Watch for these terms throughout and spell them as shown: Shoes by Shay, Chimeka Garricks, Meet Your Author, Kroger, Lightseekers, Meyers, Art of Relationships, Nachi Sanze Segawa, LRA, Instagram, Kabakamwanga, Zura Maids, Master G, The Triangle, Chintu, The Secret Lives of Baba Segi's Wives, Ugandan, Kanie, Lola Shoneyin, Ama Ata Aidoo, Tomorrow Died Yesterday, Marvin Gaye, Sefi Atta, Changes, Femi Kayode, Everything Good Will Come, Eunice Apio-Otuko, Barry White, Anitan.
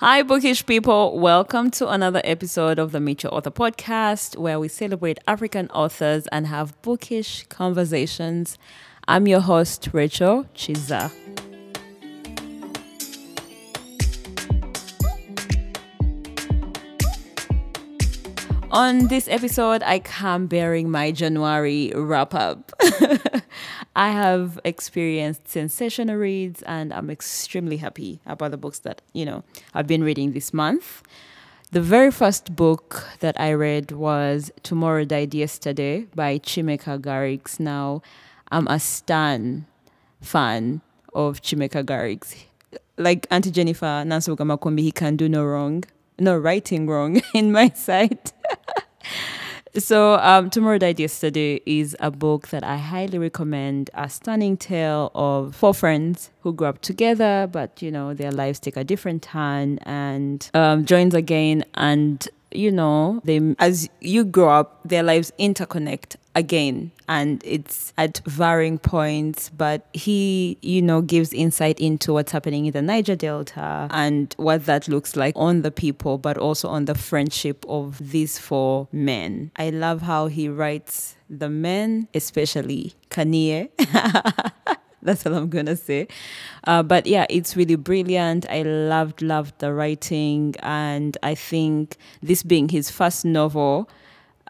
Hi, bookish people. Welcome to another episode of the Meet Your Author podcast, where we celebrate African authors and have bookish conversations. I'm your host, Rachel Chiza. On this episode, I come bearing my January wrap-up. I have experienced sensational reads, and I'm extremely happy about the books that, I've been reading this month. The very first book that I read was Tomorrow Died Yesterday by Chimeka Garricks. Now, I'm a stan fan of Chimeka Garricks. Like Auntie Jennifer Nansubuga Makumbi, he can do no writing wrong in my sight. So Tomorrow Died Yesterday is a book that I highly recommend. A stunning tale of four friends who grew up together, but, their lives take a different turn and joins again. And, they, as you grow up, their lives interconnect again. And it's at varying points, but he, gives insight into what's happening in the Niger Delta and what that looks like on the people, but also on the friendship of these four men. I love how he writes the men, especially Kanie. That's all I'm going to say. But yeah, it's really brilliant. I loved the writing. And I think this being his first novel,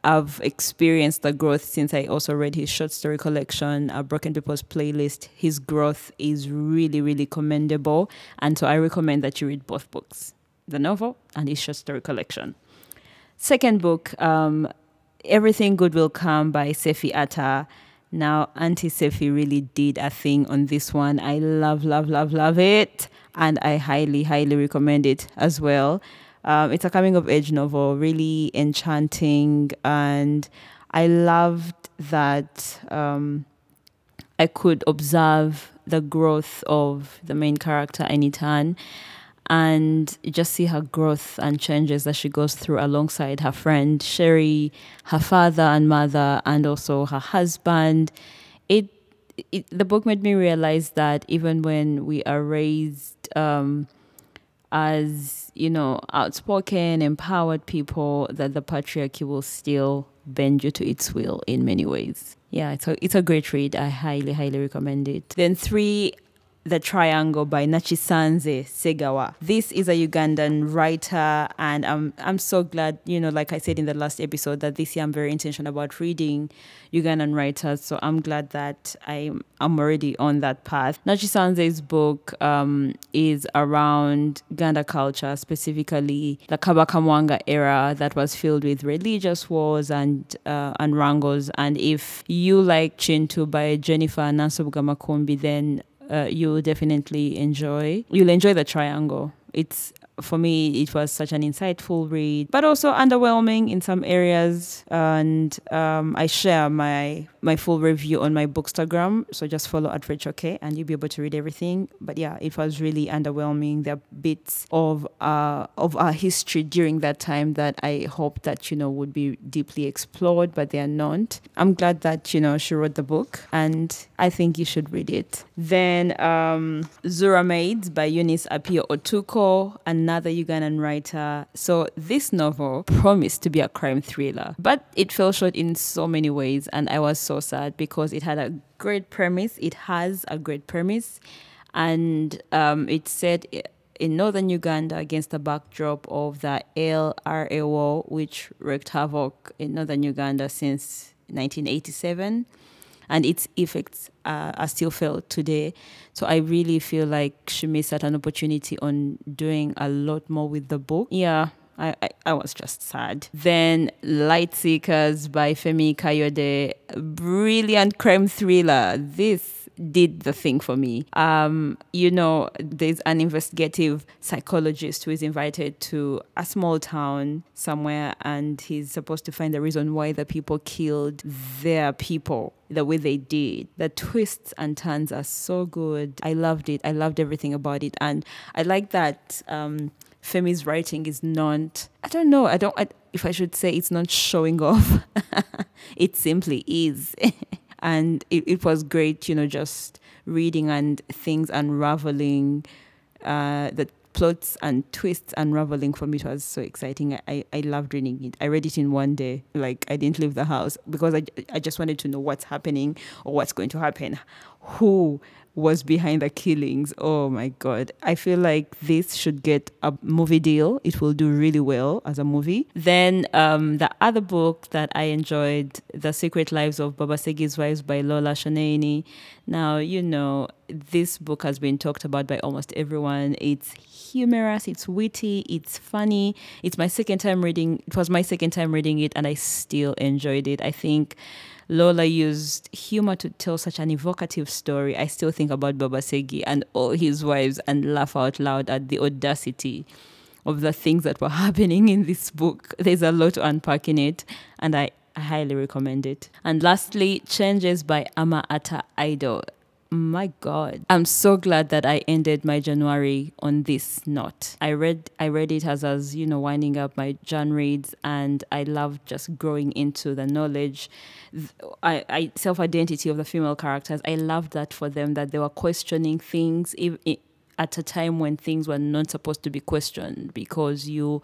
I've experienced the growth since I also read his short story collection, A Broken People's Playlist. His growth is really, really commendable. And so I recommend that you read both books, the novel and his short story collection. Second book, Everything Good Will Come by Sefi Atta. Now, Auntie Sefi really did a thing on this one. I love it. And I highly recommend it as well. It's a coming-of-age novel, really enchanting, and I loved that I could observe the growth of the main character, Anitan, and just see her growth and changes that she goes through alongside her friend, Sherry, her father and mother, and also her husband. The book made me realize that even when we are raised as outspoken, empowered people, that the patriarchy will still bend you to its will in many ways. Yeah, it's a great read. I highly recommend it. Then 3, The Triangle by Nachi Sanze Segawa. This is a Ugandan writer, and I'm so glad, like I said in the last episode, that this year I'm very intentional about reading Ugandan writers. So I'm glad that I'm already on that path. Nachi Sanze's book is around Ganda culture, specifically the Kabakamwanga era that was filled with religious wars and wrangles. And if you like Chintu by Jennifer Nansubuga Makumbi, then you'll definitely enjoy The Triangle. It's, for me, it was such an insightful read, but also underwhelming in some areas. And I share my full review on my Bookstagram. So just follow at RachOK and you'll be able to read everything. But yeah, it was really underwhelming. There are bits of our history during that time that I hope that, would be deeply explored, but they are not. I'm glad that, she wrote the book, and I think you should read it. Then Zura Maids by Eunice Apio-Otuko, another Ugandan writer. So this novel promised to be a crime thriller, but it fell short in so many ways, and I was so sad because it had a great premise. It has a great premise, and it's set in northern Uganda against the backdrop of the LRA war, which wreaked havoc in northern Uganda since 1987. And its effects are still felt today. So I really feel like she missed an opportunity on doing a lot more with the book. Yeah, I was just sad. Then Lightseekers by Femi Kayode, brilliant crime thriller. This did the thing for me. There's an investigative psychologist who is invited to a small town somewhere, and he's supposed to find the reason why the people killed their people the way they did. The twists and turns are so good. I loved it. I loved everything about it. And I like that Femi's writing is not, if I should say it's not showing off. It simply is. And it was great, just reading and things unraveling, the plots and twists unraveling for me, it was so exciting. I loved reading it. I read it in one day. Like, I didn't leave the house because I just wanted to know what's happening or what's going to happen. Who was behind the killings? Oh my God. I feel like this should get a movie deal. It will do really well as a movie. Then the other book that I enjoyed, The Secret Lives of Baba Segi's Wives by Lola Shoneyin. Now, you know, this book has been talked about by almost everyone. It's humorous, it's witty, it's funny. It's my second time reading. It was my second time reading it and I still enjoyed it. I think Lola used humor to tell such an evocative story. I still think about Baba Segi and all his wives and laugh out loud at the audacity of the things that were happening in this book. There's a lot to unpack in it, and I highly recommend it. And lastly, Changes by Ama Ata Aidoo. My God, I'm so glad that I ended my January on this note. I read it as you know, winding up my Jan reads, and I loved just growing into the knowledge, I self-identity of the female characters. I loved that for them, that they were questioning things at a time when things were not supposed to be questioned, because you're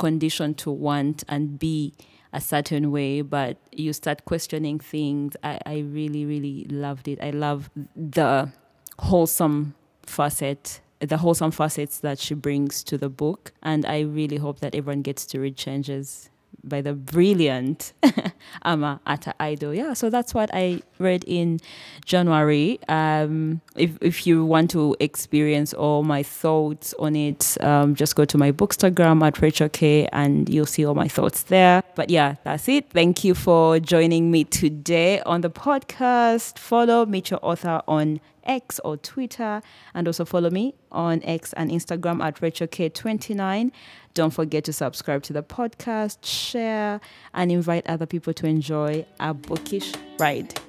conditioned to want and be a certain way, but you start questioning things. I really, really loved it. I love the wholesome facets that she brings to the book. And I really hope that everyone gets to read Changes by the brilliant Ama Ata Aidoo. Yeah, so that's what I read in January. If you want to experience all my thoughts on it, just go to my bookstagram at Rachel K and you'll see all my thoughts there. But yeah, that's it. Thank you for joining me today on the podcast. Follow Meet Your Author on X or Twitter, and also follow me on X and Instagram at RachelK29. Don't forget to subscribe to the podcast, share, and invite other people to enjoy a bookish ride.